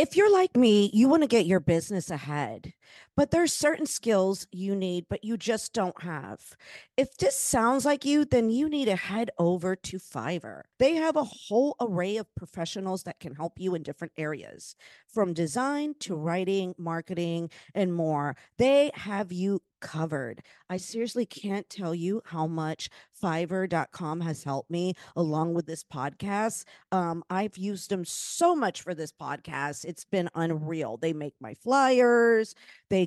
If you're like me, you want to get your business ahead, but there's certain skills you need, but you just don't have. If this sounds like you, then you need to head over to Fiverr. They have a whole array of professionals that can help you in different areas, from design to writing, marketing, and more. They have you covered. I seriously can't tell you how much Fiverr.com has helped me along with this podcast. I've used them so much for this podcast. It's been unreal. They make my flyers. They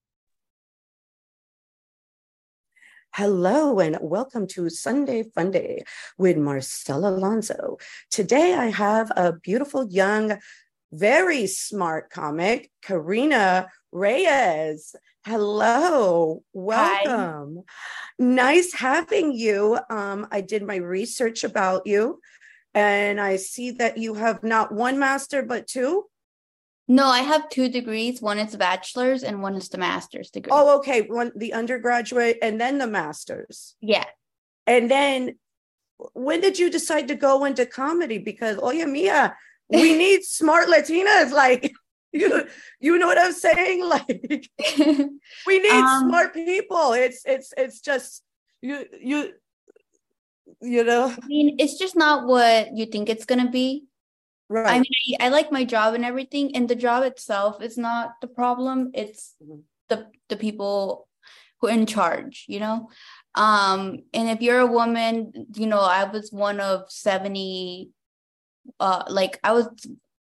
Hello and welcome to Sunday Fun Day with Marcela Alonso. Today I have a beautiful, young, very smart comic, Karina Reyes. Hello, welcome. Hi. Nice having you. I did my research about you and I see that you have not one master but two. No, I have 2 degrees. One is a bachelor's and one is the master's degree. Oh, okay. One, the undergraduate and then the master's. Yeah. And then when did you decide to go into comedy? Because, oye mía, we need smart Latinas. Like, you know what I'm saying? Like, we need smart people. It's just, you know. I mean, it's just not what you think it's going to be. Right. I mean, I like my job and everything, and the job itself is not the problem. It's the people who are in charge, you know? And if you're a woman, you know, I was one of 70, there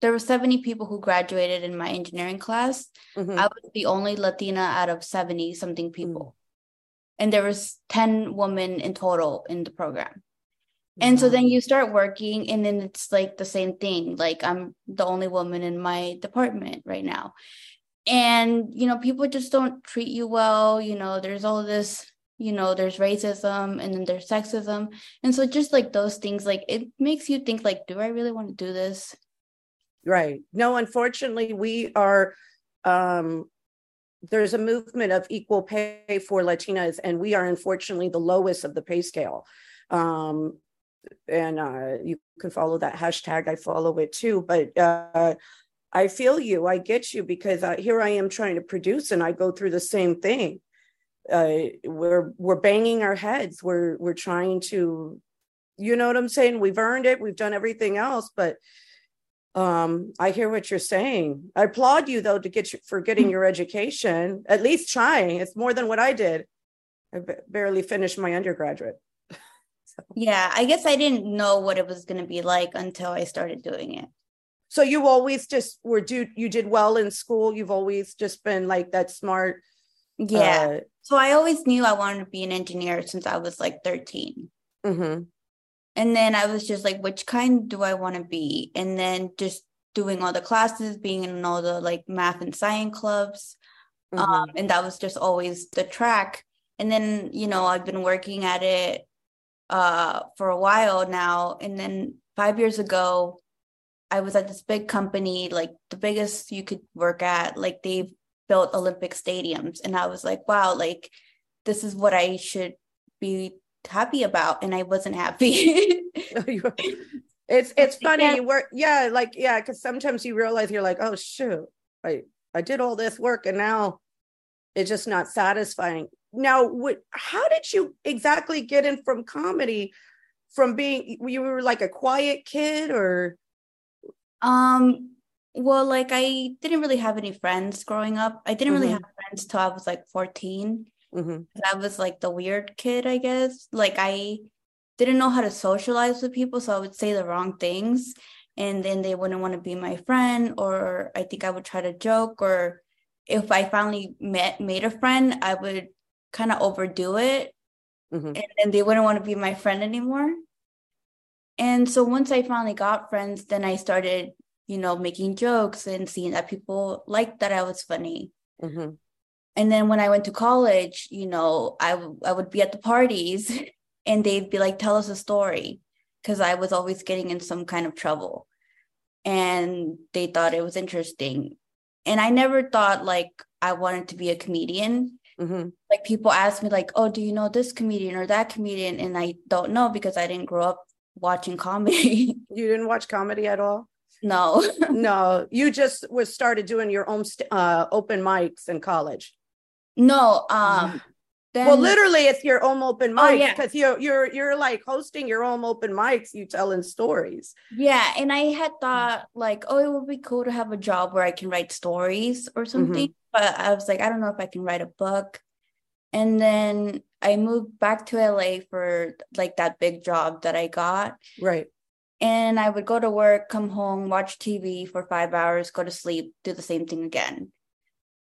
were 70 people who graduated in my engineering class. Mm-hmm. I was the only Latina out of 70 something people. Mm-hmm. And there was 10 women in total in the program. And so then you start working and then it's like the same thing. Like, I'm the only woman in my department right now. And, you know, people just don't treat you well. You know, there's all this, you know, there's racism and then there's sexism. And so just like those things, like, it makes you think like, do I really want to do this? Right. No, unfortunately, we are, there's a movement of equal pay for Latinas, and we are unfortunately the lowest of the pay scale. And you can follow that hashtag. I follow it too, but I feel you. I get you, because here I am trying to produce, and I go through the same thing. We're banging our heads. We're trying to, you know what I'm saying? We've earned it. We've done everything else, but I hear what you're saying. I applaud you though for getting your education. At least trying. It's more than what I did. I barely finished my undergraduate. Yeah, I guess I didn't know what it was going to be like until I started doing it. So you always just you did well in school. You've always just been like that smart. Yeah. So I always knew I wanted to be an engineer since I was like 13. Mm-hmm. And then I was just like, which kind do I want to be? And then just doing all the classes, being in all the like math and science clubs. Mm-hmm. And that was just always the track. And then, you know, I've been working at it for a while now, and then 5 years ago I was at this big company, like the biggest you could work at, like they've built Olympic stadiums, and I was like, wow, like this is what I should be happy about, and I wasn't happy. it's funny, yeah. You work, yeah, like, yeah, because sometimes you realize you're like, oh shoot, I did all this work and now it's just not satisfying. Now, how did you exactly get in from comedy? From being, you were like a quiet kid, or? Well, like I didn't really have any friends growing up. I didn't really have friends till I was like 14. Mm-hmm. I was like the weird kid, I guess. Like I didn't know how to socialize with people, so I would say the wrong things, and then they wouldn't want to be my friend, or I think I would try to joke, or if I finally made a friend, I would kind of overdo it, and then they wouldn't want to be my friend anymore. And so once I finally got friends, then I started you know, making jokes and seeing that people liked that I was funny. Mm-hmm. And then when I went to college, you know, I would be at the parties and they'd be like, tell us a story, because I was always getting in some kind of trouble. And they thought it was interesting. And I never thought like I wanted to be a comedian. Mm-hmm. Like people ask me like, oh, do you know this comedian or that comedian? And I don't know, because I didn't grow up watching comedy. You didn't watch comedy at all? No. No, you just started doing your own open mics in college. No. Then, well, literally it's your own open mics, because you're like hosting your own open mics, you telling stories. Yeah. And I had thought like, oh, it would be cool to have a job where I can write stories or something. Mm-hmm. But I was like, I don't know if I can write a book. And then I moved back to LA for like that big job that I got. Right. And I would go to work, come home, watch TV for 5 hours, go to sleep, do the same thing again.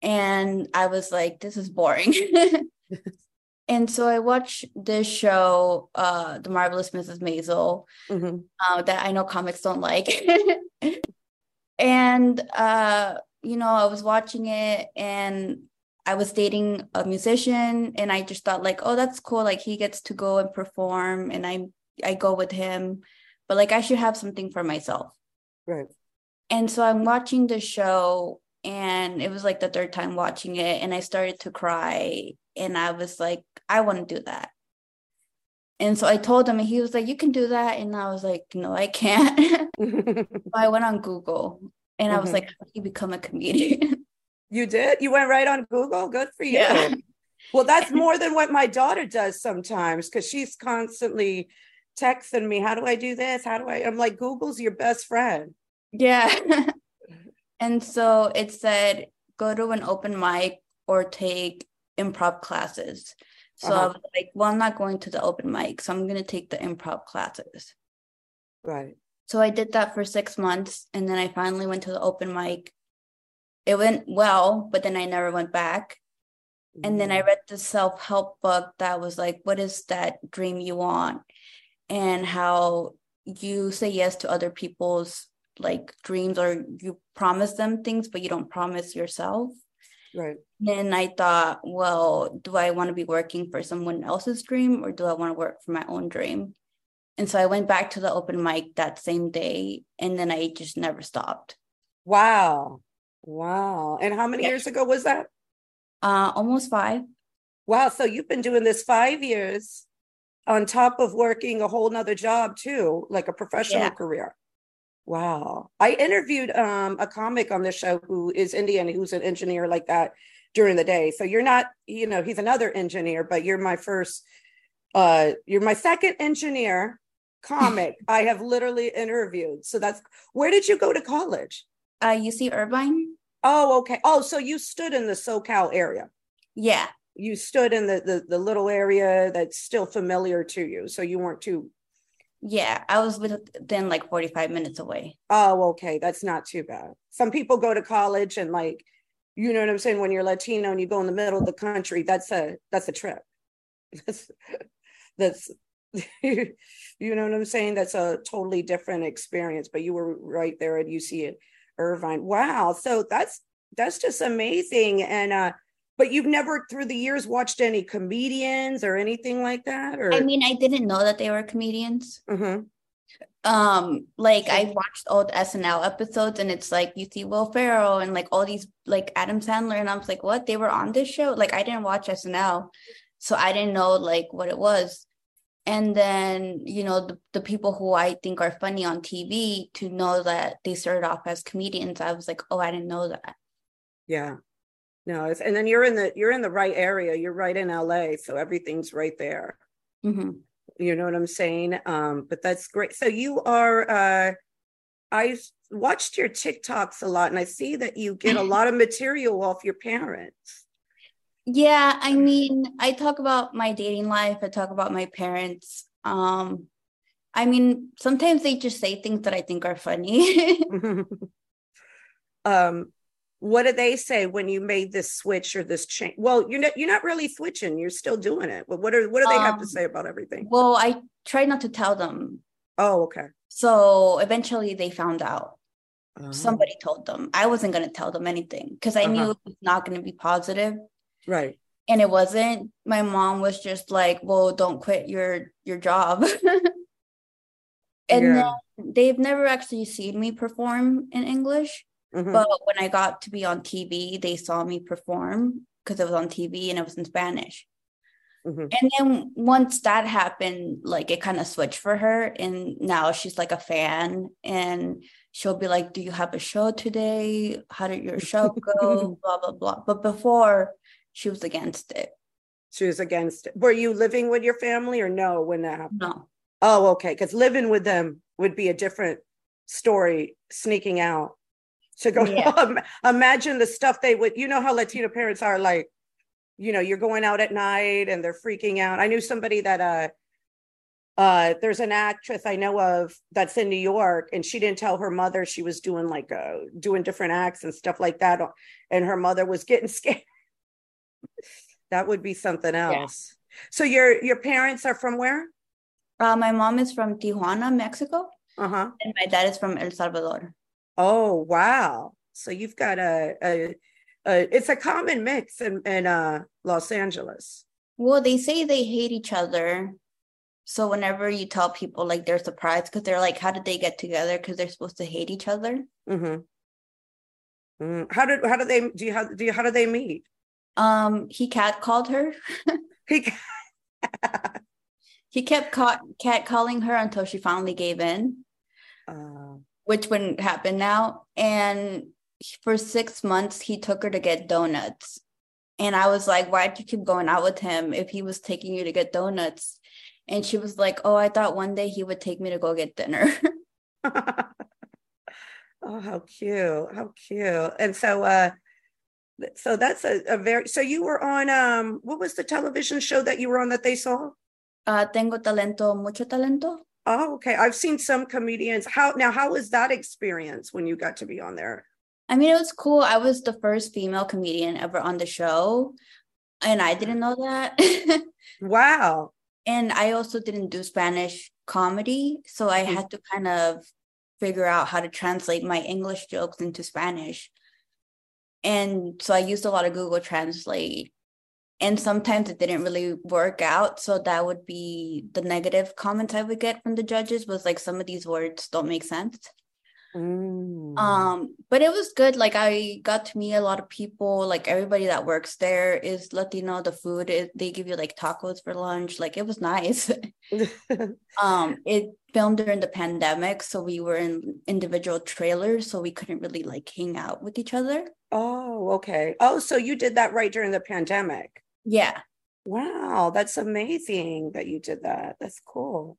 And I was like, this is boring. And so I watched this show, The Marvelous Mrs. Maisel, mm-hmm. That I know comics don't like. And, you know, I was watching it and I was dating a musician, and I just thought like, oh, that's cool. Like he gets to go and perform and I go with him, but like, I should have something for myself. Right. And so I'm watching the show, and it was like the third time watching it, and I started to cry, and I was like, I want to do that. And so I told him, and he was like, you can do that. And I was like, no, I can't. So I went on Google, and I was like, how do you become a comedian? You did? You went right on Google? Good for you. Yeah. Well, that's more than what my daughter does sometimes, because she's constantly texting me, how do I do this? How do I? I'm like, Google's your best friend. Yeah. And so it said, go to an open mic or take improv classes. So I was like, well, I'm not going to the open mic, so I'm going to take the improv classes. Right. So I did that for 6 months, and then I finally went to the open mic. It went well, but then I never went back. Mm-hmm. And then I read the self-help book that was like, what is that dream you want? And how you say yes to other people's like dreams, or you promise them things, but you don't promise yourself. Right. And I thought, well, do I want to be working for someone else's dream, or do I want to work for my own dream? And so I went back to the open mic that same day, and then I just never stopped. Wow. Wow. And how many years ago was that? Almost 5. Wow. So you've been doing this 5 years on top of working a whole nother job too, like a professional career. Wow. I interviewed a comic on this show who is Indian, who's an engineer like that during the day. So you're not, you know, he's another engineer, but you're my first, you're my second engineer comic I have literally interviewed. So that's, where did you go to college? UC Irvine. Oh, okay. Oh, so you stood in the SoCal area. Yeah. You stood in the little area that's still familiar to you. So you weren't too... Yeah, I was within like 45 minutes away. Oh, okay. That's not too bad. Some people go to college and like, you know what I'm saying? When you're Latino and you go in the middle of the country, that's a trip. That's you know what I'm saying? That's a totally different experience, but you were right there at UC Irvine. Wow. So that's just amazing. And, but you've never through the years watched any comedians or anything like that? Or I mean, I didn't know that they were comedians. Mm-hmm. Like I watched old SNL episodes, and it's like you see Will Ferrell and like all these like Adam Sandler, and I was like, what? They were on this show? Like I didn't watch SNL, so I didn't know like what it was. And then, you know, the people who I think are funny on TV, to know that they started off as comedians, I was like, oh, I didn't know that. Yeah. No, it's, and then you're in the right area. You're right in LA, so everything's right there. Mm-hmm. You know what I'm saying? But that's great. So you are. I've watched your TikToks a lot, and I see that you get a lot of material off your parents. Yeah, I mean, I talk about my dating life. I talk about my parents. I mean, sometimes they just say things that I think are funny. What did they say when you made this switch or this change? Well, you're not really switching. You're still doing it. But what do they have to say about everything? Well, I try not to tell them. Oh, okay. So eventually they found out. Somebody told them. I wasn't going to tell them anything because I knew it was not going to be positive. Right. And it wasn't. My mom was just like, well, don't quit your job. And then they've never actually seen me perform in English. Mm-hmm. But when I got to be on TV, they saw me perform because it was on TV and it was in Spanish. Mm-hmm. And then once that happened, like it kind of switched for her. And now she's like a fan and she'll be like, do you have a show today? How did your show go? Blah, blah, blah. But before she was against it. She was against it. Were you living with your family or no when that happened? No. Oh, okay. Because living with them would be a different story, sneaking out to go. Yeah. Imagine the stuff they would, you know how Latino parents are like, you know, you're going out at night and they're freaking out. I knew somebody that there's an actress I know of that's in New York, and she didn't tell her mother she was doing like doing different acts and stuff like that. And her mother was getting scared. That would be something else. Yeah. So your parents are from where? My mom is from Tijuana, Mexico. Uh-huh. And my dad is from El Salvador. Oh, wow. So you've got it's a common mix in Los Angeles. Well, they say they hate each other. So whenever you tell people, like, they're surprised because they're like, how did they get together? Because they're supposed to hate each other. Mm-hmm. Mm. How do they meet? He catcalled her. He kept catcalling her until she finally gave in, which wouldn't happen now. And for 6 months, he took her to get donuts. And I was like, why'd you keep going out with him if he was taking you to get donuts? And she was like, oh, I thought one day he would take me to go get dinner. Oh, how cute. How cute. And so, that's a very, so you were on, what was the television show that you were on that they saw? Tengo Talento Mucho Talento. Oh, okay. I've seen some comedians. How was that experience when you got to be on there? I mean, it was cool. I was the first female comedian ever on the show, and I didn't know that. Wow. And I also didn't do Spanish comedy, so I had to kind of figure out how to translate my English jokes into Spanish. And so I used a lot of Google Translate, and sometimes it didn't really work out. So that would be the negative comments I would get from the judges was like, some of these words don't make sense. Mm. But it was good. Like, I got to meet a lot of people. Like, everybody that works there is Latino. The food is, they give you like tacos for lunch. Like, it was nice. It filmed during the pandemic, so we were in individual trailers, so we couldn't really like hang out with each other. Oh, okay. Oh, so you did that right during the pandemic. Yeah. Wow, that's amazing that you did that. That's cool.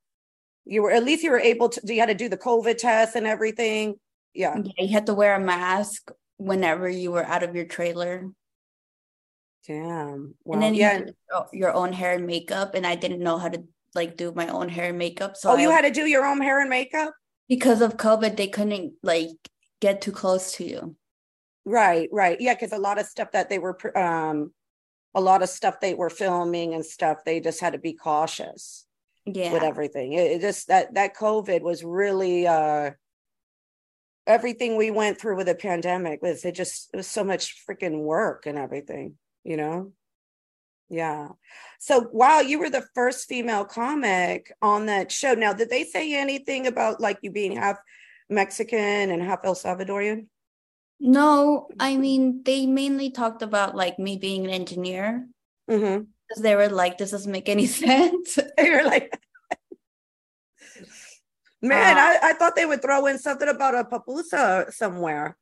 You were able to, you had to do the COVID test and everything. Yeah. Yeah, you had to wear a mask whenever you were out of your trailer. Damn. Wow. And then you had to do your own hair and makeup. And I didn't know how to like do my own hair and makeup. So you had to do your own hair and makeup? Because of COVID, they couldn't like get too close to you. Right. Right. Yeah. Cause a lot of stuff they were filming and stuff, they just had to be cautious. Yeah. With everything. It just that COVID was really everything we went through with the pandemic was so much freaking work and everything, you know? Yeah. So wow, you were the first female comic on that show. Now, did they say anything about like you being half Mexican and half El Salvadorian? No, I mean, they mainly talked about like me being an engineer. Mm-hmm. Because they were like, this doesn't make any sense. They were like, man, I thought they would throw in something about a pupusa somewhere.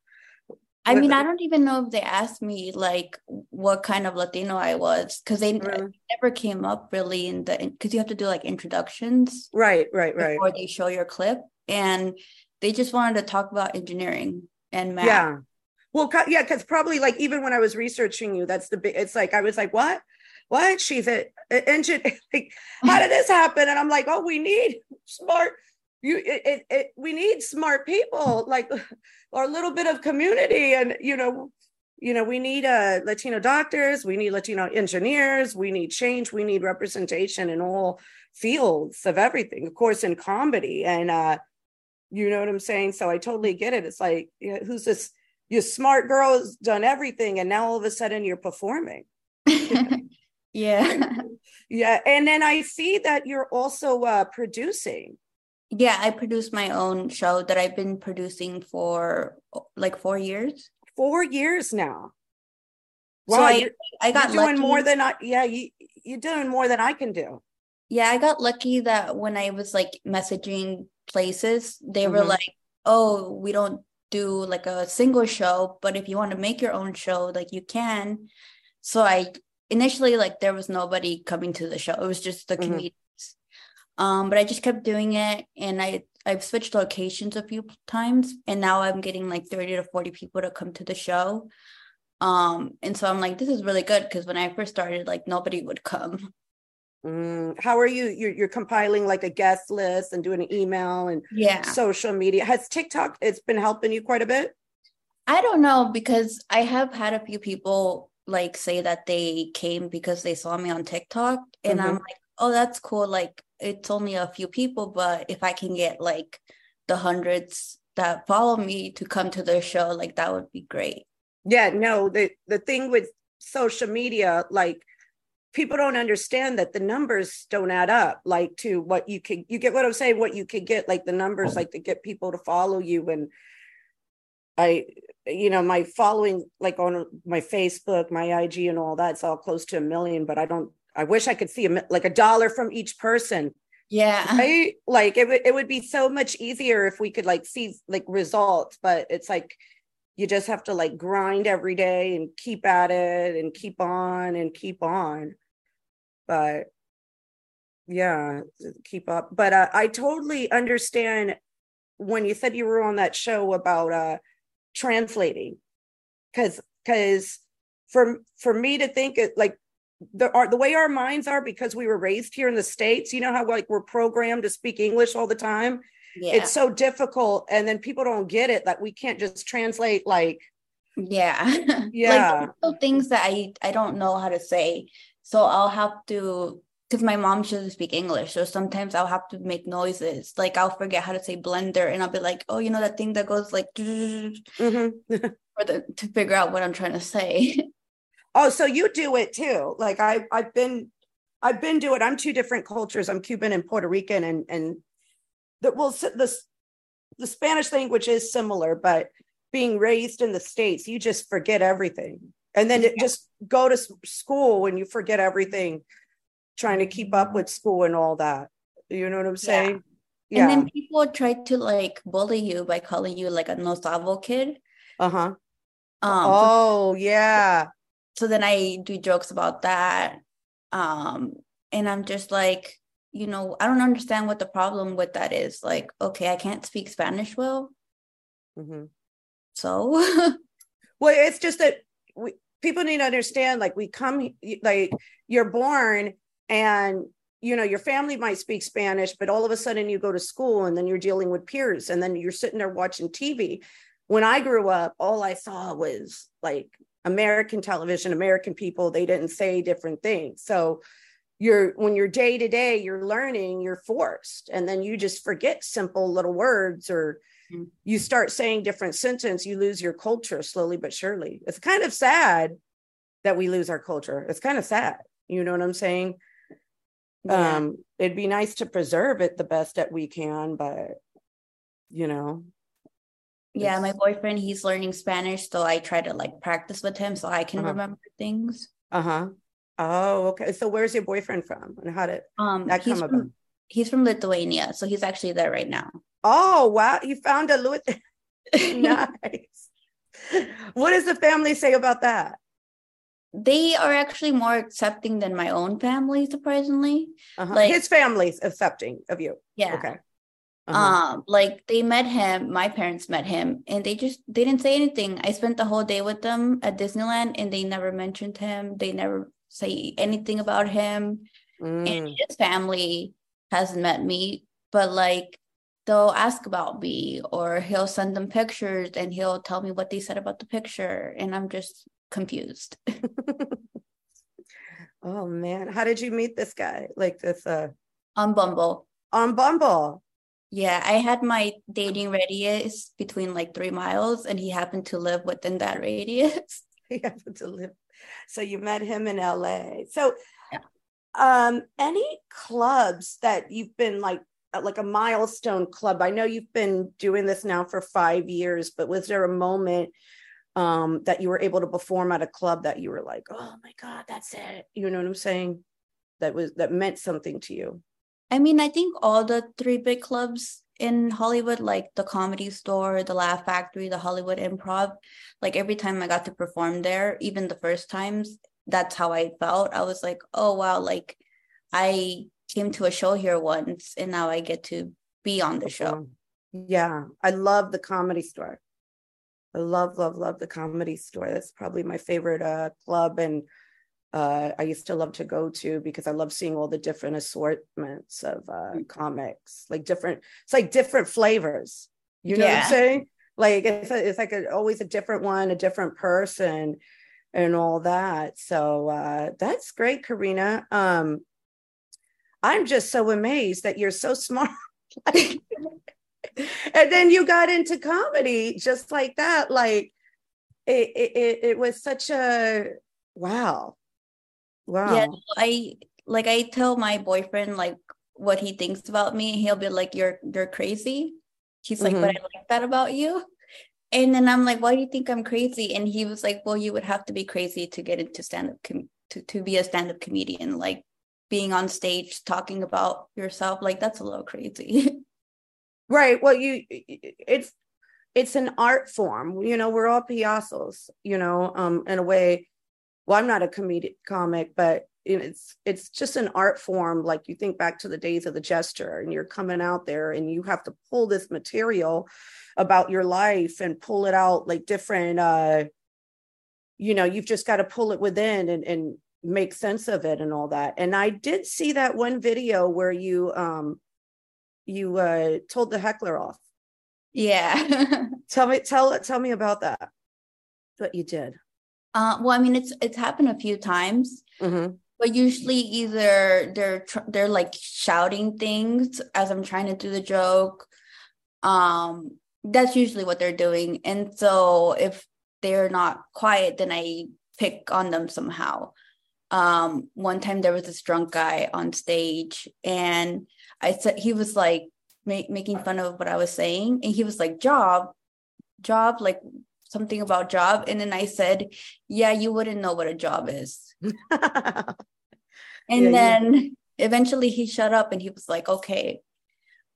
I mean, I don't even know if they asked me like what kind of Latino I was, because they never came up really because you have to do like introductions. Right. Before they show your clip. And they just wanted to talk about engineering and math. Yeah. Well, yeah, because probably like even when I was researching you, that's the big, it's like, I was like, what? What? She's an engineer. Like, how did this happen? And I'm like, oh, we need smart. We need smart people, like, or a little bit of community, and you know, we need Latino doctors, we need Latino engineers, we need change, we need representation in all fields of everything. Of course, in comedy, and You know what I'm saying? So I totally get it. It's like, who's this? Your smart girl has done everything, and now all of a sudden you're performing. Yeah. Yeah. And then I see that you're also producing. Yeah, I produce my own show that I've been producing for like 4 years. 4 years now. Wow. So I got you're doing lucky. More than I. Yeah, you're doing more than I can do. Yeah, I got lucky that when I was like messaging places, they mm-hmm. were like, "Oh, we don't do like a single show, but if you want to make your own show, like you can." So I initially, like, there was nobody coming to the show; it was just the mm-hmm. comedians. But I just kept doing it, and I've switched locations a few times, and now I'm getting like 30 to 40 people to come to the show. And so I'm like, this is really good, because when I first started, like, nobody would come. How are you? You're compiling like a guest list and doing an email and social media. Has TikTok, it's been helping you quite a bit? I don't know, because I have had a few people like say that they came because they saw me on TikTok, and mm-hmm. I'm like, oh, that's cool. Like, it's only a few people, but if I can get like the hundreds that follow me to come to the show, like, that would be great. Yeah, no, the thing with social media, like, people don't understand that the numbers don't add up, like, to what you could, you get what I'm saying, what you could get, like the numbers, like to get people to follow you. And I, you know, my following, like on my Facebook, my IG and all that, it's all close to 1 million, but I wish I could see like $1 from each person. Yeah. Right? Like, it would be so much easier if we could like see like results, but it's like, you just have to like grind every day and keep at it and keep on. But yeah, keep up. But I totally understand when you said you were on that show about translating, because for me to think it like the way our minds are, because we were raised here in the States, you know how like we're programmed to speak English all the time. Yeah. It's so difficult, and then people don't get it that we can't just translate, like, yeah like things that I don't know how to say, so I'll have to, because my mom doesn't speak English, so sometimes I'll have to make noises, like I'll forget how to say blender, and I'll be like, oh, you know that thing that goes like mm-hmm. To figure out what I'm trying to say. Oh, so you do it too? Like I've been doing it. I'm two different cultures. I'm Cuban and Puerto Rican, and the Spanish language is similar, but being raised in the States, you just forget everything. And then just go to school and you forget everything, trying to keep up with school and all that. You know what I'm saying? Yeah. And then people try to like bully you by calling you like a no sabo kid. Uh-huh. Yeah. So then I do jokes about that. And I'm just like, you know, I don't understand what the problem with that is. Like, okay, I can't speak Spanish well. Mm-hmm. So, well, it's just that people need to understand, like, we come, like, you're born and, you know, your family might speak Spanish, but all of a sudden you go to school and then you're dealing with peers and then you're sitting there watching TV. When I grew up, all I saw was like American television, American people, they didn't say different things. So, when you're day to day, you're learning, you're forced. And then you just forget simple little words, or you start saying different sentences, you lose your culture slowly but surely. It's kind of sad that we lose our culture. It's kind of sad. You know what I'm saying? Yeah. It'd be nice to preserve it the best that we can, but you know. Yeah, my boyfriend, he's learning Spanish, so I try to like practice with him so I can remember things. Uh-huh. Oh, okay. So where's your boyfriend from, and how did that come about? He's from Lithuania, so he's actually there right now. Oh, wow. You found a nice. What does the family say about that? They are actually more accepting than my own family, surprisingly. Uh-huh. Like, his family's accepting of you. Yeah. Okay. Uh-huh. Like, they met him, my parents met him, and they didn't say anything. I spent the whole day with them at Disneyland, and they never mentioned him. They never say anything about him. And his family hasn't met me, but like they'll ask about me, or he'll send them pictures and he'll tell me what they said about the picture, and I'm just confused. Oh man, how did you meet this guy? Like this on Bumble. Yeah, I had my dating radius between like 3 miles, and he happened to live within that radius. He happened to live. So you met him in LA. So yeah. Any clubs that you've been like a milestone club? I know you've been doing this now for 5 years, but was there a moment that you were able to perform at a club that you were like, oh my God, that's it? You know what I'm saying? That meant something to you. I mean, I think all the three big clubs in Hollywood, like the Comedy Store, the Laugh Factory, the Hollywood Improv, like every time I got to perform there, even the first times, that's how I felt. I was like, oh, wow, like I came to a show here once and now I get to be on the show. Yeah, I love the Comedy Store. I love, love, love the Comedy Store. That's probably my favorite club. And I used to love to go to because I love seeing all the different assortments of comics, like different, it's like different flavors, you know what I'm saying? Like, it's always a different one, a different person and all that. So that's great, Karina. I'm just so amazed that you're so smart. And then you got into comedy just like that. Like it was such a, wow. Yeah, I tell my boyfriend like what he thinks about me. He'll be like, you're crazy. He's like, but I like that about you. And then I'm like, why do you think I'm crazy? And he was like, well, you would have to be crazy to get into stand-up to be a stand-up comedian. Like being on stage talking about yourself, like that's a little crazy. Right. Well, it's an art form. You know, we're all piazzos, you know, in a way. Well, I'm not a comic, but it's just an art form. Like you think back to the days of the jester, and you're coming out there and you have to pull this material about your life and pull it out like different, you know, you've just got to pull it within and make sense of it and all that. And I did see that one video where you told the heckler off. Yeah. Tell me about that. What you did. Well, I mean, it's happened a few times, but usually either they're like shouting things as I'm trying to do the joke. That's usually what they're doing. And so if they're not quiet, then I pick on them somehow. One time there was this drunk guy on stage and I said, he was like making fun of what I was saying. And he was like, job, like something about job. And then I said, yeah, you wouldn't know what a job is. Eventually he shut up and he was like, okay.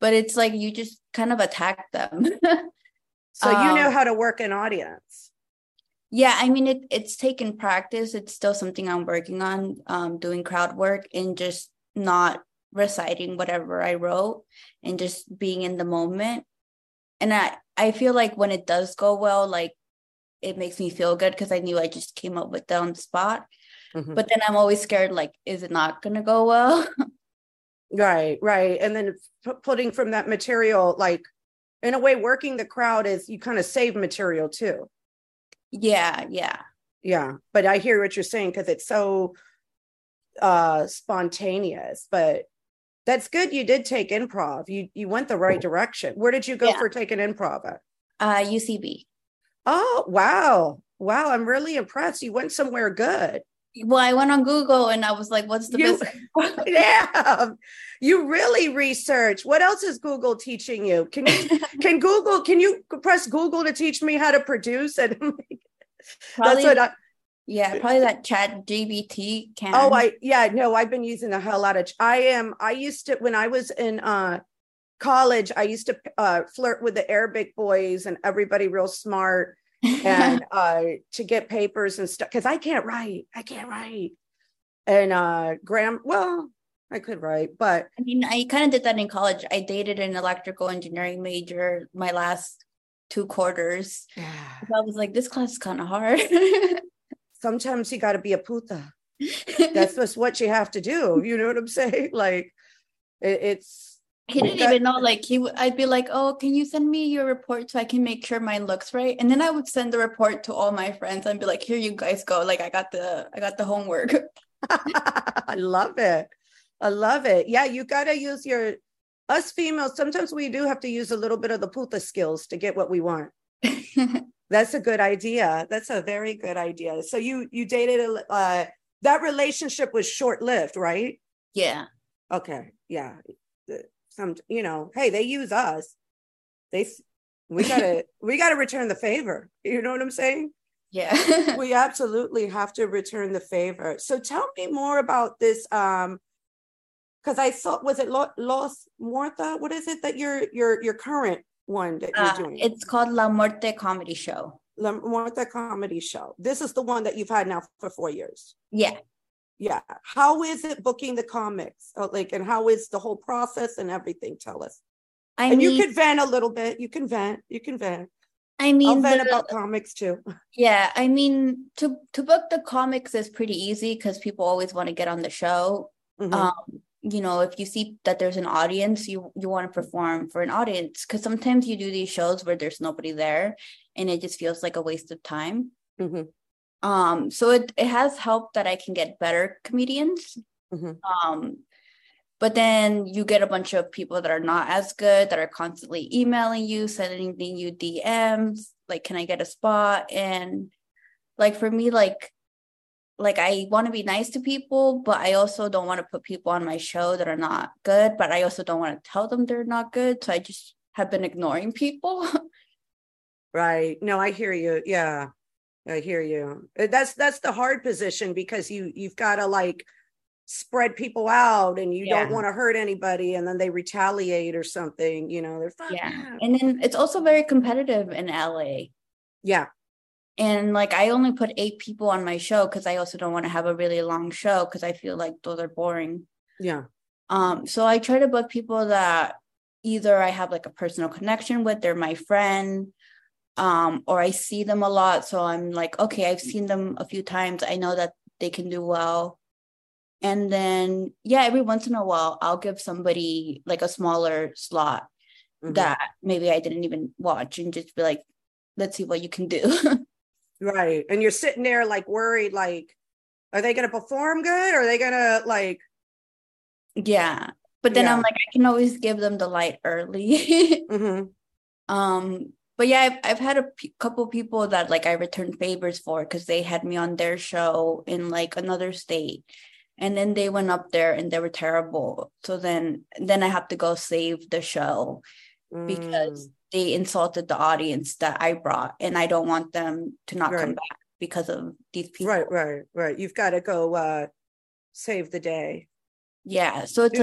But it's like, you just kind of attack them. So you know how to work an audience. Yeah. I mean, it's taken practice. It's still something I'm working on, doing crowd work and just not reciting whatever I wrote and just being in the moment. And I feel like when it does go well, like it makes me feel good because I knew I just came up with that on the spot. But then I'm always scared, like, is it not going to go well? Right. And then putting from that material, like in a way, working the crowd is you kind of save material too. Yeah. But I hear what you're saying because it's so spontaneous, but that's good. You did take improv. You went the right direction. Where did you go for taking improv at? UCB. Oh, wow. Wow. I'm really impressed. You went somewhere good. Well, I went on Google and I was like, what's the best? Yeah. You really research. What else is Google teaching you? Can you press Google to teach me how to produce? And probably, that's what probably that ChatGPT can. Oh, I've been using the hell out of. I used to when I was in college. I used to flirt with the Arabic boys and everybody real smart, and to get papers and stuff because I can't write, and grammar. Well, I could write, but I mean, I kind of did that in college. I dated an electrical engineering major my last 2 quarters. So I was like, this class is kind of hard. Sometimes you got to be a puta. That's just what you have to do. You know what I'm saying? Like, it's. He didn't even know. Like, I'd be like, "Oh, can you send me your report so I can make sure mine looks right?" And then I would send the report to all my friends and be like, "Here you guys go. Like, I got the homework." I love it. Yeah, you got to use your us females, sometimes we do have to use a little bit of the puta skills to get what we want. That's a good idea. That's a very good idea. So you dated, that relationship was short-lived, right? Yeah. Okay. Yeah. Some, you know, hey, they use us. We gotta return the favor. You know what I'm saying? Yeah. We absolutely have to return the favor. So tell me more about this. Because I saw, was it Los Muerta? What is it that your current one that you're doing? It's called La Muerte Comedy Show. La Muerte Comedy Show. This is the one that you've had now for 4 years. Yeah. Yeah. How is it booking the comics? Like, and how is the whole process and everything? Tell us. I mean, you can vent a little bit. You can vent. I mean, I'll vent about comics too. Yeah, I mean, to book the comics is pretty easy because people always want to get on the show. Mm-hmm. You know, if you see that there's an audience, you want to perform for an audience, because sometimes you do these shows where there's nobody there and it just feels like a waste of time. Mm-hmm. So it has helped that I can get better comedians. Mm-hmm. But then you get a bunch of people that are not as good, that are constantly emailing you, sending you DMs, like, can I get a spot? And like, for me, like I want to be nice to people, but I also don't want to put people on my show that are not good, but I also don't want to tell them they're not good. So I just have been ignoring people. Right. No, I hear you. Yeah. I hear you. That's the hard position, because you've got to like spread people out, and you don't want to hurt anybody, and then they retaliate or something, you know, they're fine. Yeah. And then it's also very competitive in LA. Yeah. And like, I only put 8 people on my show because I also don't want to have a really long show because I feel like those are boring. Yeah. So I try to book people that either I have like a personal connection with, they're my friend, or I see them a lot. So I'm like, okay, I've seen them a few times. I know that they can do well. And then, yeah, every once in a while, I'll give somebody like a smaller slot that maybe I didn't even watch, and just be like, let's see what you can do. Right. And you're sitting there like worried, like, are they going to perform good? Or are they going to like. Yeah. But then I'm like, I can always give them the light early. Mm-hmm. But yeah, I've had a couple people that like I returned favors for because they had me on their show in like another state. And then they went up there and they were terrible. So then I have to go save the show because they insulted the audience that I brought, and I don't want them to not come back because of these people. Right. You've got to go save the day. Yeah. So it's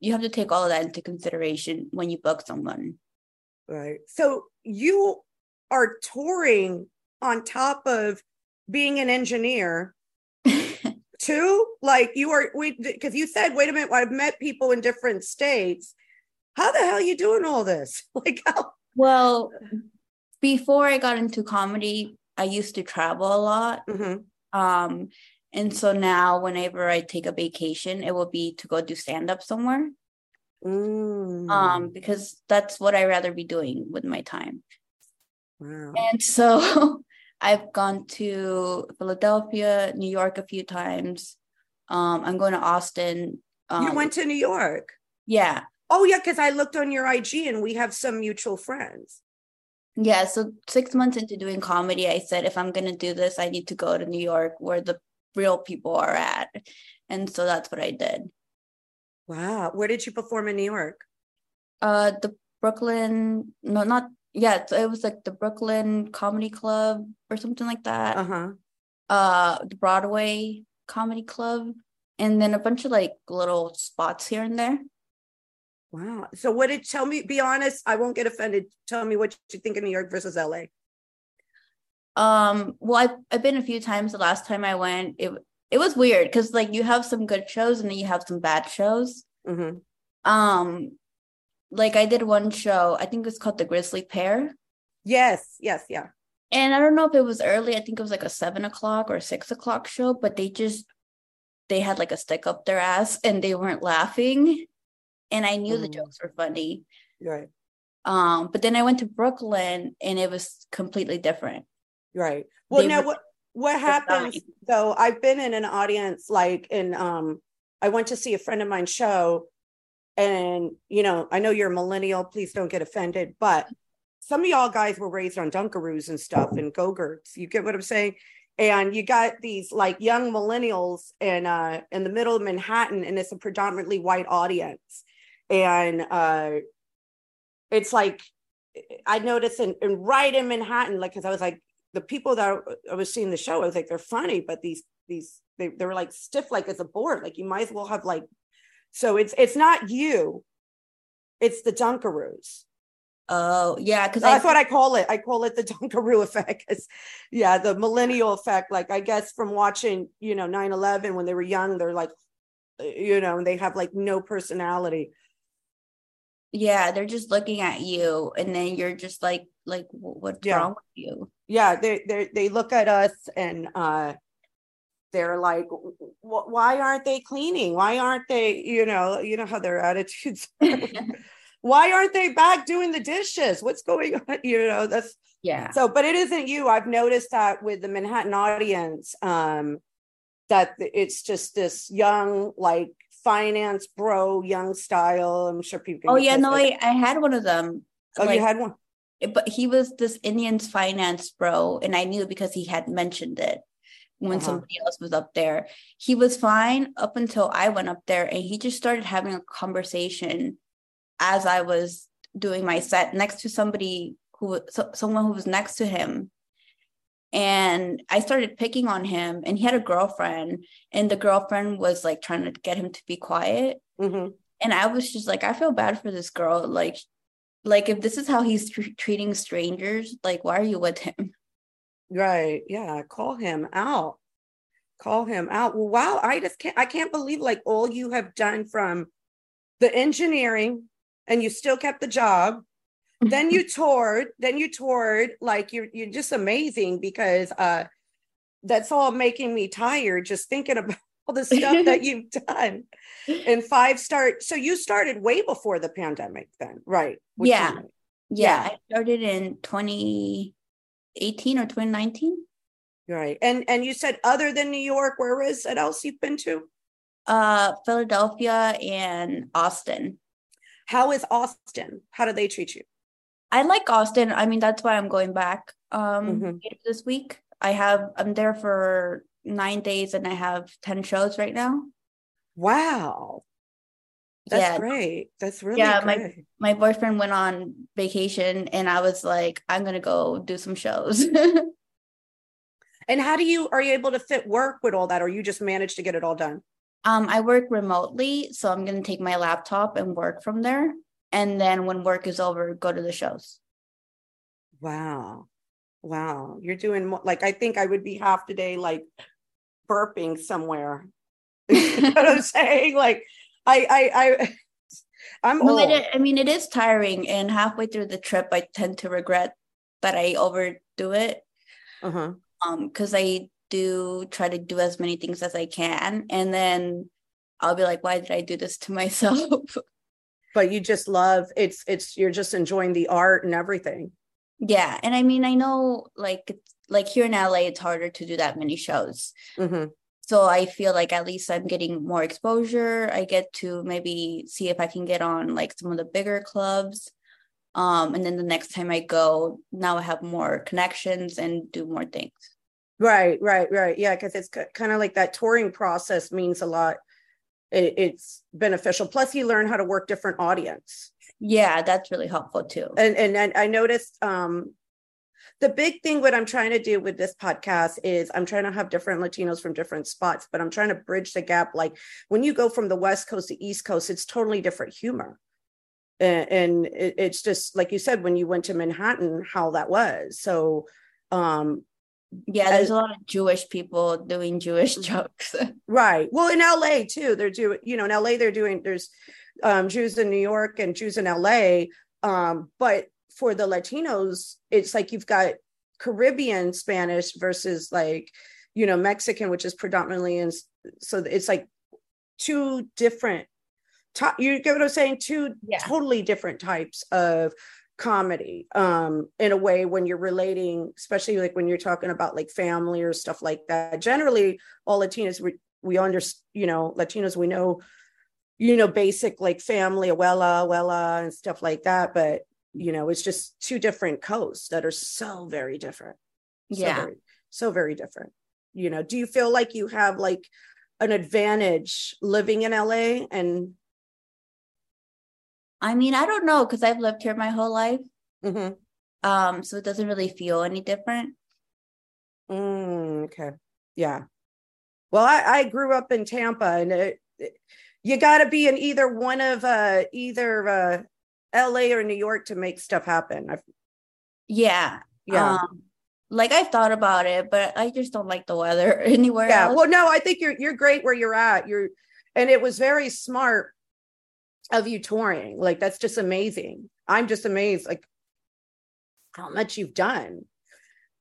you have to take all of that into consideration when you book someone. Right. So you are touring on top of being an engineer. Too, like you are, because you said, wait a minute, I've met people in different states. How the hell are you doing all this? Like, how? Well, before I got into comedy, I used to travel a lot. Mm-hmm. And so now whenever I take a vacation, it will be to go do stand-up somewhere. Because that's what I rather be doing with my time. Wow. And so I've gone to Philadelphia, New York a few times. I'm going to Austin. You went to New York? Yeah. Oh, yeah, because I looked on your IG and we have some mutual friends. Yeah, so 6 months into doing comedy, I said, if I'm going to do this, I need to go to New York where the real people are at. And so that's what I did. Wow. Where did you perform in New York? It was like the Brooklyn Comedy Club or something like that. Uh-huh. The Broadway Comedy Club, and then a bunch of like little spots here and there. Wow. So tell me, be honest, I won't get offended. Tell me what you think of New York versus LA. Well, I've been a few times. The last time I went, it was weird because like you have some good shows and then you have some bad shows. Mm-hmm. Like I did one show, I think it was called The Grizzly Pear. Yes, yeah. And I don't know if it was early. I think it was like a 7:00 or 6:00 show, but they had like a stick up their ass and they weren't laughing. And I knew the jokes were funny. Right. But then I went to Brooklyn and it was completely different. Right. Well, now what happens though, I've been in an audience like I went to see a friend of mine's show. And, you know, I know you're a millennial, please don't get offended, but some of y'all guys were raised on Dunkaroos and stuff and Go-Gurts. You get what I'm saying? And you got these like young millennials in the middle of Manhattan, and it's a predominantly white audience. And it's like, I noticed in right in Manhattan, like, cause I was like, the people that I was seeing the show, I was like, they're funny, but they were like stiff, like as a board, like you might as well have like, so it's not you, it's the Dunkaroos. Oh yeah, because that's what I call it. I call it the Dunkaroo effect. Yeah, the millennial effect. Like I guess from watching, you know, 9/11 when they were young, they're like, you know, and they have like no personality. Yeah, they're just looking at you, and then you're just like, what's wrong with you? Yeah, they look at us and they're like, why aren't they cleaning? Why aren't they? You know how their attitudes are. Why aren't they back doing the dishes? What's going on? You know, that's So, but it isn't you. I've noticed that with the Manhattan audience, that it's just this young, like finance bro, young style. I'm sure people. I had one of them. Oh, like, you had one, but he was this Indian's finance bro, and I knew because he had mentioned it when somebody else was up there. He was fine up until I went up there, and he just started having a conversation as I was doing my set next to somebody someone who was next to him. And I started picking on him, and he had a girlfriend, and the girlfriend was like trying to get him to be quiet. Mm-hmm. And I was just like, I feel bad for this girl. Like if this is how he's treating strangers, like, why are you with him? Right. Yeah. Call him out. Well, wow. I can't believe like all you have done from the engineering, and you still kept the job. Then you toured. Like you're just amazing, because that's all making me tired just thinking about all the stuff that you've done. And so you started way before the pandemic, then, right? Yeah. I started in 2018 or 2019. Right, and you said other than New York, where is it else you've been to? Philadelphia and Austin. How is Austin? How do they treat you? I like Austin. I mean, that's why I'm going back this week. I'm there for 9 days, and I have 10 shows right now. Wow. That's great. That's really great. My boyfriend went on vacation, and I was like, I'm going to go do some shows. And are you able to fit work with all that, or you just managed to get it all done? I work remotely, so I'm going to take my laptop and work from there. And then when work is over, go to the shows. Wow. You're doing more, like, I think I would be half the day, like burping somewhere. You know what I'm saying? Like I'm old. It is tiring. And halfway through the trip, I tend to regret that I overdo it. Because I do try to do as many things as I can, and then I'll be like, why did I do this to myself? But you just love it's you're just enjoying the art and everything. Yeah. And I mean, I know like here in LA it's harder to do that many shows. So I feel like at least I'm getting more exposure. I get to maybe see if I can get on like some of the bigger clubs, and then the next time I go, now I have more connections and do more things. Right. Yeah, because it's kind of like that touring process means a lot. It's beneficial. Plus, you learn how to work different audience. Yeah, that's really helpful too. And I noticed the big thing what I'm trying to do with this podcast is I'm trying to have different Latinos from different spots, but I'm trying to bridge the gap. Like when you go from the West Coast to East Coast, it's totally different humor. And it's just like you said, when you went to Manhattan, how that was. So, yeah, there's a lot of Jewish people doing Jewish jokes. Right. Well, in LA too, there's Jews in New York and Jews in LA. But for the Latinos, it's like you've got Caribbean Spanish versus like, you know, Mexican, which is predominantly in. So it's like two different, you get what I'm saying? Two totally different types of comedy in a way when you're relating, especially like when you're talking about like family or stuff like that. Generally all Latinos we know you know, basic like family, abuela, and stuff like that. But, you know, it's just two different coasts that are so very different. Yeah. So very different. You know, do you feel like you have like an advantage living in LA? And I mean, I don't know, because I've lived here my whole life. Mm-hmm. So it doesn't really feel any different. Okay. Yeah. Well, I grew up in Tampa, and you got to be in either one of LA or New York to make stuff happen. Yeah. Like I've thought about it, but I just don't like the weather anywhere else. Well, no, I think you're great where you're at. And it was very smart of you touring. Like, that's just amazing. I'm just amazed, like, how much you've done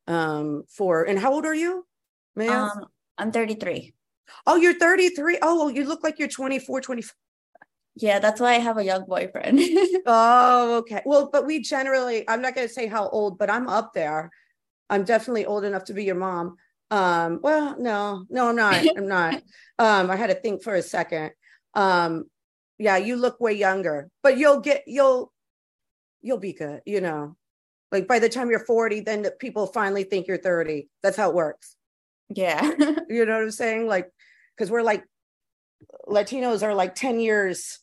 and how old are you? May I ask? I'm 33. Oh, you're 33. Oh, you look like you're 24, 25. Yeah, that's why I have a young boyfriend. Oh, okay. Well, but we generally, I'm not going to say how old, but I'm up there. I'm definitely old enough to be your mom. Well, no, I'm not. I had to think for a second. Yeah, you look way younger, but you'll be good, you know. Like, by the time you're 40, then people finally think you're 30. That's how it works. Yeah. You know what I'm saying? Like, because we're like, Latinos are like 10 years.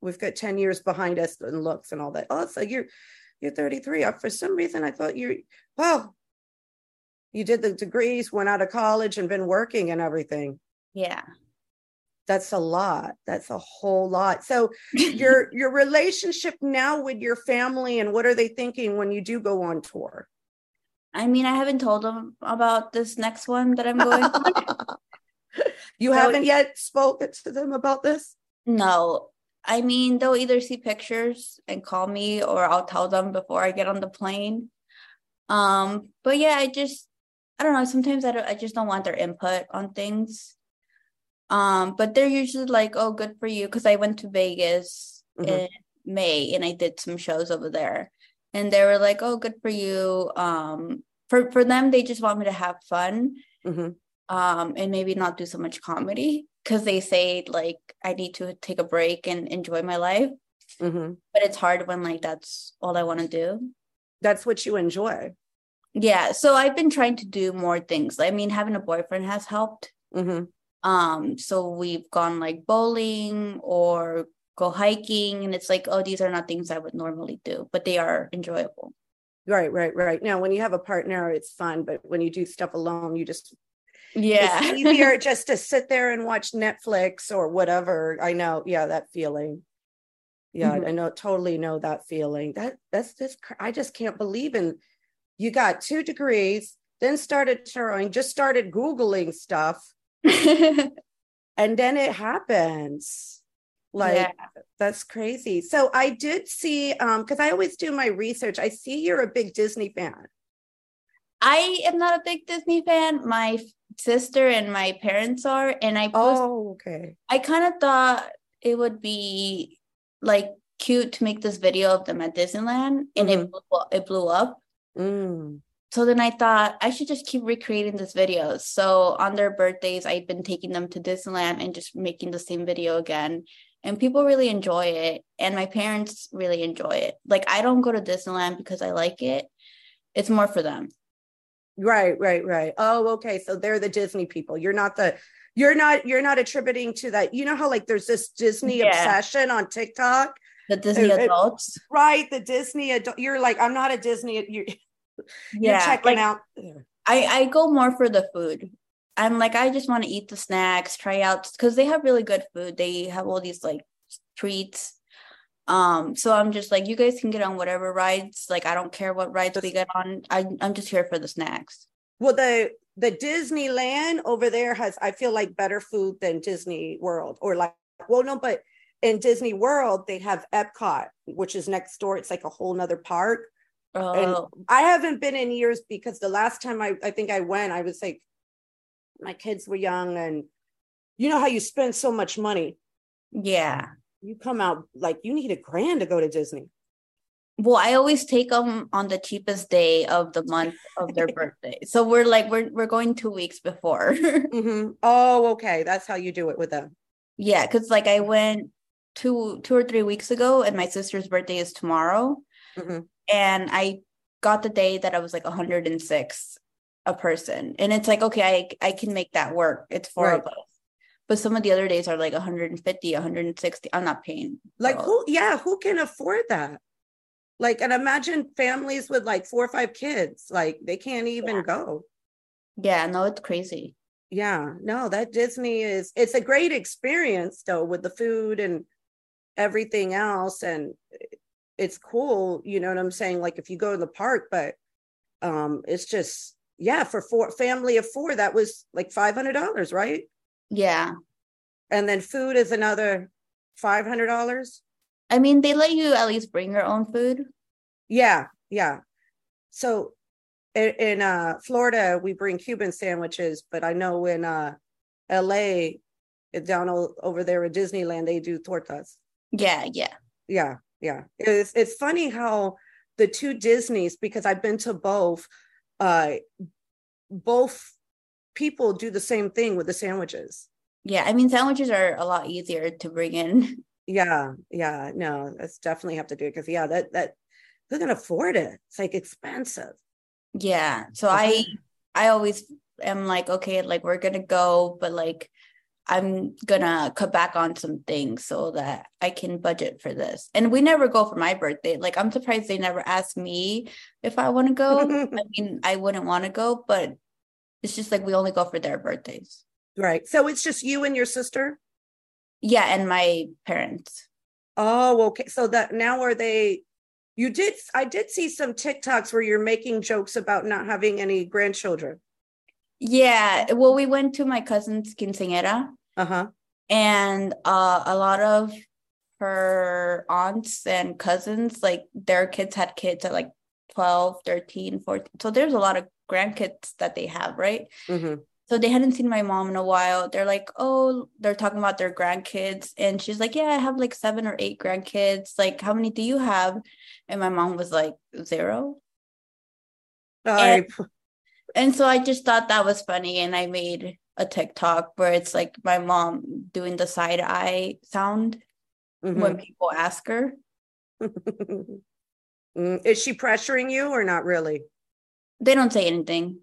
We've got 10 years behind us in looks and all that. Oh, it's like you're 33. For some reason, I thought you did the degrees, went out of college and been working and everything. Yeah. That's a lot. That's a whole lot. So your relationship now with your family, and what are they thinking when you do go on tour? I mean, I haven't told them about this next one that I'm going on. You haven't yet spoken to them about this? No. I mean, they'll either see pictures and call me, or I'll tell them before I get on the plane. But yeah, I don't know. Sometimes I just don't want their input on things. But they're usually like, oh, good for you. Because I went to Vegas in May, and I did some shows over there. And they were like, oh, good for you. For them, they just want me to have fun. Mm-hmm. And maybe not do so much comedy, because they say, like, I need to take a break and enjoy my life. Mm-hmm. But it's hard when, like, that's all I want to do. That's what you enjoy. Yeah. So I've been trying to do more things. I mean, having a boyfriend has helped. Mm-hmm. So we've gone like bowling or go hiking, and it's like, oh, these are not things I would normally do, but they are enjoyable. Right. Now, when you have a partner, it's fun, but when you do stuff alone, it's easier just to sit there and watch Netflix or whatever. I know. Yeah. That feeling. Yeah. Mm-hmm. I know. Totally know that feeling. That's just, I just can't believe in, you got 2 degrees, then started touring, just started Googling stuff. And then it happens. Like, That's crazy. So I did see, because I always do my research, I see you're a big Disney fan. I am not a big Disney fan. My sister and my parents are, and I kind of thought it would be like cute to make this video of them at Disneyland, and it blew up. So then I thought I should just keep recreating this video. So on their birthdays, I've been taking them to Disneyland and just making the same video again. And people really enjoy it. And my parents really enjoy it. Like, I don't go to Disneyland because I like it. It's more for them. Right. Oh, okay. So they're the Disney people. You're not attributing to that. You know how, like, there's this Disney obsession on TikTok? The Disney adults. Right. The Disney adult. You're like, I'm not a Disney. You're checking out. I go more for the food. I'm like, I just want to eat the snacks, try out, because they have really good food. They have all these like treats. So I'm just like, you guys can get on whatever rides. Like, I don't care what rides we get on. I'm just here for the snacks. Well, the Disneyland over there has, I feel like, better food than Disney World, or like, well, no, but in Disney World they have Epcot, which is next door. It's like a whole nother park. Oh. And I haven't been in years, because the last time I think I went, I was like, my kids were young, and you know how you spend so much money. Yeah. You come out like you need $1,000 to go to Disney. Well, I always take them on the cheapest day of the month of their birthday. So we're like, we're going 2 weeks before. Oh, okay. That's how you do it with them. Yeah, because like I went two or three weeks ago, and my sister's birthday is tomorrow. Mm-hmm. And I got the day that I was like 106 a person. And it's like, okay, I can make that work. It's four of us. But some of the other days are like 150, 160. I'm not paying. Like who can afford that? Like, and imagine families with like 4 or 5 kids, like they can't even go. Yeah, no, it's crazy. Yeah, no, that Disney is, it's a great experience though, with the food and everything else. And it's cool. You know what I'm saying? Like if you go to the park, but it's just, yeah, for family of four, that was like $500, right? Yeah. And then food is another $500. I mean, they let you at least bring your own food. Yeah. Yeah. So in Florida, we bring Cuban sandwiches, but I know in LA, down over there at Disneyland, they do tortas. Yeah. Yeah. Yeah. Yeah. It's funny how the two Disneys, because I've been to both people do the same thing with the sandwiches. Yeah. I mean, sandwiches are a lot easier to bring in. Yeah. No, that's definitely have to do it. Cause yeah, that who can afford it? It's like expensive. Yeah. So I always am like, okay, like we're going to go, but like, I'm going to cut back on some things so that I can budget for this. And we never go for my birthday. Like, I'm surprised they never asked me if I want to go. I mean, I wouldn't want to go, but it's just like, we only go for their birthdays. Right. So it's just you and your sister? Yeah. And my parents. Oh, okay. So that now are they, I did see some TikToks where you're making jokes about not having any grandchildren. Yeah. Well, we went to my cousin's quinceañera. Uh-huh. And a lot of her aunts and cousins, like their kids had kids at like 12, 13, 14. So there's a lot of grandkids that they have, right? Mm-hmm. So they hadn't seen my mom in a while. They're like, oh, they're talking about their grandkids. And she's like, yeah, I have like 7 or 8 grandkids. Like, how many do you have? And my mom was like, 0. And so I just thought that was funny. And I made a TikTok where it's like my mom doing the side eye sound when people ask her. Is she pressuring you or not really? They don't say anything.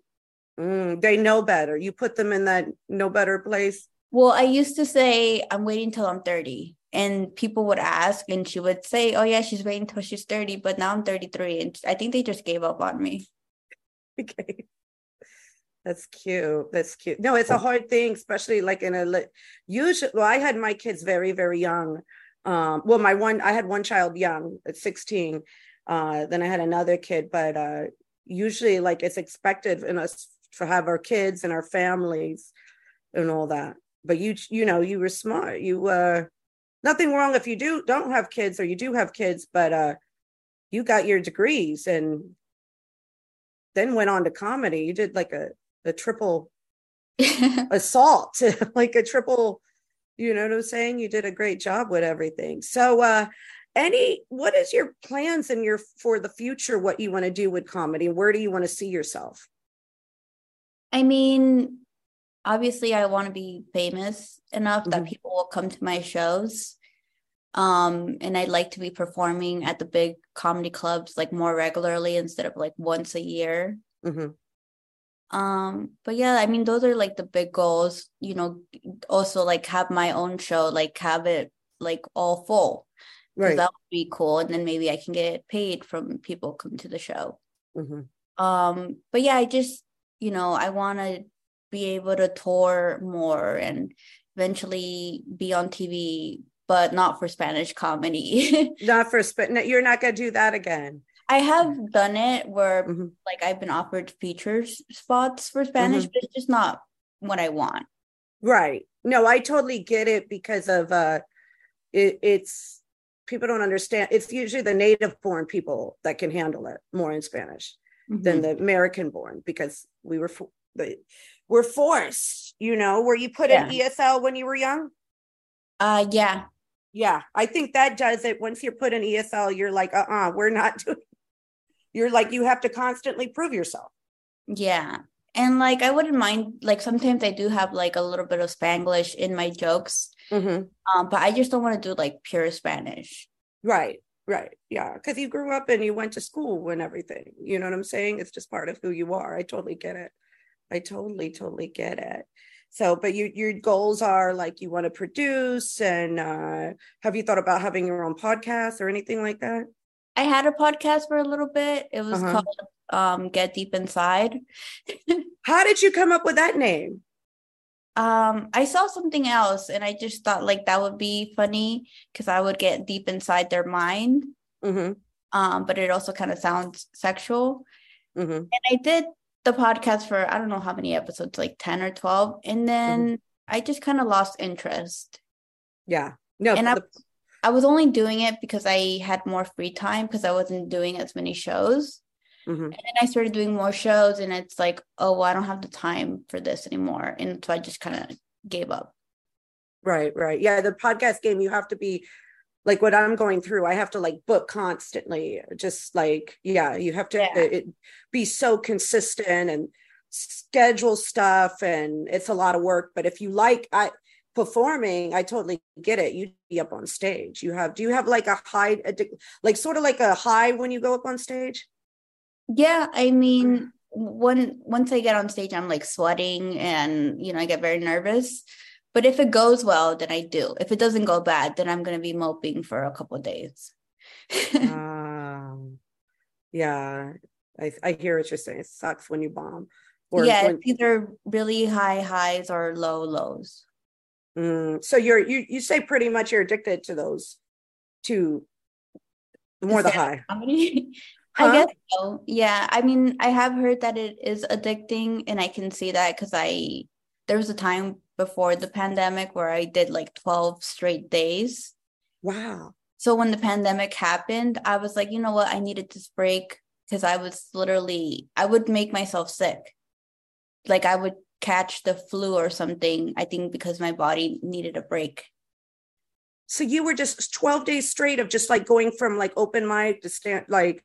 They know better. You put them in that no better place. Well, I used to say I'm waiting till I'm 30, and people would ask, and she would say, "Oh yeah, she's waiting till she's 30." But now I'm 33, and I think they just gave up on me. Okay, that's cute. That's cute. No, it's a hard thing, especially like in a usually. Well, I had my kids very, very young. Well, I had one child young at 16. Then I had another kid, but usually like it's expected in us to have our kids and our families and all that. But you were smart. You nothing wrong if you don't have kids or you do have kids, but you got your degrees and then went on to comedy. You did like a triple assault, like a triple, you know what I'm saying? You did a great job with everything. So what is your plans for the future, what you want to do with comedy? Where do you want to see yourself? I mean, obviously I want to be famous enough that people will come to my shows. And I'd like to be performing at the big comedy clubs, like more regularly instead of like once a year. Mm-hmm. But yeah, I mean, those are like the big goals, you know, also like have my own show, like have it like all full. Right. That would be cool. And then maybe I can get paid from people come to the show. Mm-hmm. But yeah, I just, you know, I want to be able to tour more and eventually be on TV, but not for Spanish comedy. No, you're not going to do that again. I have done it where like I've been offered feature spots for Spanish, but it's just not what I want. Right. No, I totally get it because of it's. People don't understand. It's usually the native born people that can handle it more in Spanish than the American born, because we're forced, you know. Were you put in ESL when you were young? Yeah. Yeah. I think that does it. Once you're put in ESL, you're like, we're not doing, you're like, you have to constantly prove yourself. Yeah. And like, I wouldn't mind, like, sometimes I do have like a little bit of Spanglish in my jokes, but I just don't want to do like pure Spanish. Right. Yeah. Because you grew up and you went to school and everything. You know what I'm saying? It's just part of who you are. I totally get it. I totally get it. So, but your goals are like you want to produce, and have you thought about having your own podcast or anything like that? I had a podcast for a little bit. It was called Get Deep Inside. How did you come up with that name? I saw something else and I just thought like that would be funny because I would get deep inside their mind. But it also kind of sounds sexual. And I did the podcast for, I don't know how many episodes, like 10 or 12. And then I just kind of lost interest. Yeah. No. And I was only doing it because I had more free time because I wasn't doing as many shows. And then I started doing more shows and it's like, oh, well, I don't have the time for this anymore. And so I just kind of gave up. Right. Yeah. The podcast game, you have to be like what I'm going through. I have to like book constantly, just like, you have to be so consistent and schedule stuff. And it's a lot of work, but if you like performing, I totally get it. You'd be up on stage. Do you have like a high, like sort of like a high when you go up on stage? Yeah, I mean, once I get on stage, I'm like sweating and, you know, I get very nervous. But if it goes well, then I do. If it doesn't go bad, then I'm going to be moping for a couple of days. Yeah, I hear what you're saying. It sucks when you bomb. It's either really high highs or low lows. So you say pretty much you're addicted to those, to more the high. I guess so. Yeah. I mean, I have heard that it is addicting and I can see that because there was a time before the pandemic where I did like 12 straight days. Wow. So when the pandemic happened, I was like, you know what? I needed this break because I would make myself sick. Like I would catch the flu or something, I think, because my body needed a break. So you were just 12 days straight of just like going from like open mic to stand like.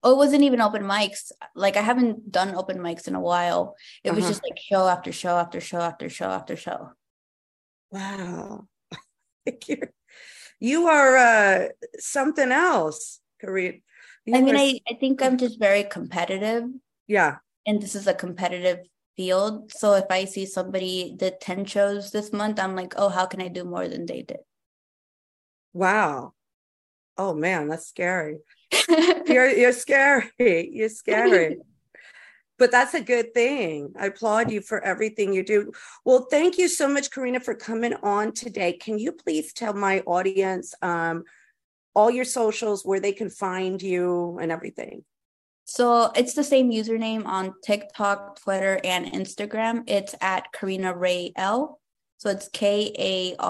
Oh, it wasn't even open mics. Like I haven't done open mics in a while. It was just like show after show after show after show after show. Wow. You are something else, Karina. I think I'm just very competitive. Yeah. And this is a competitive field. So if I see somebody did 10 shows this month, I'm like, oh, how can I do more than they did? Wow. Oh man, that's scary. You're scary. You're scary. But that's a good thing. I applaud you for everything you do. Well, thank you so much, Karina, for coming on today. Can you please tell my audience all your socials, where they can find you and everything? So it's the same username on TikTok, Twitter, and Instagram. It's at Karina Ray L. So it's KARINAREYL.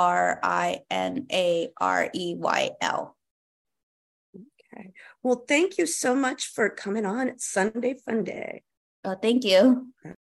Okay. Well, thank you so much for coming on. It's Sunday Fun Day. Oh, thank you.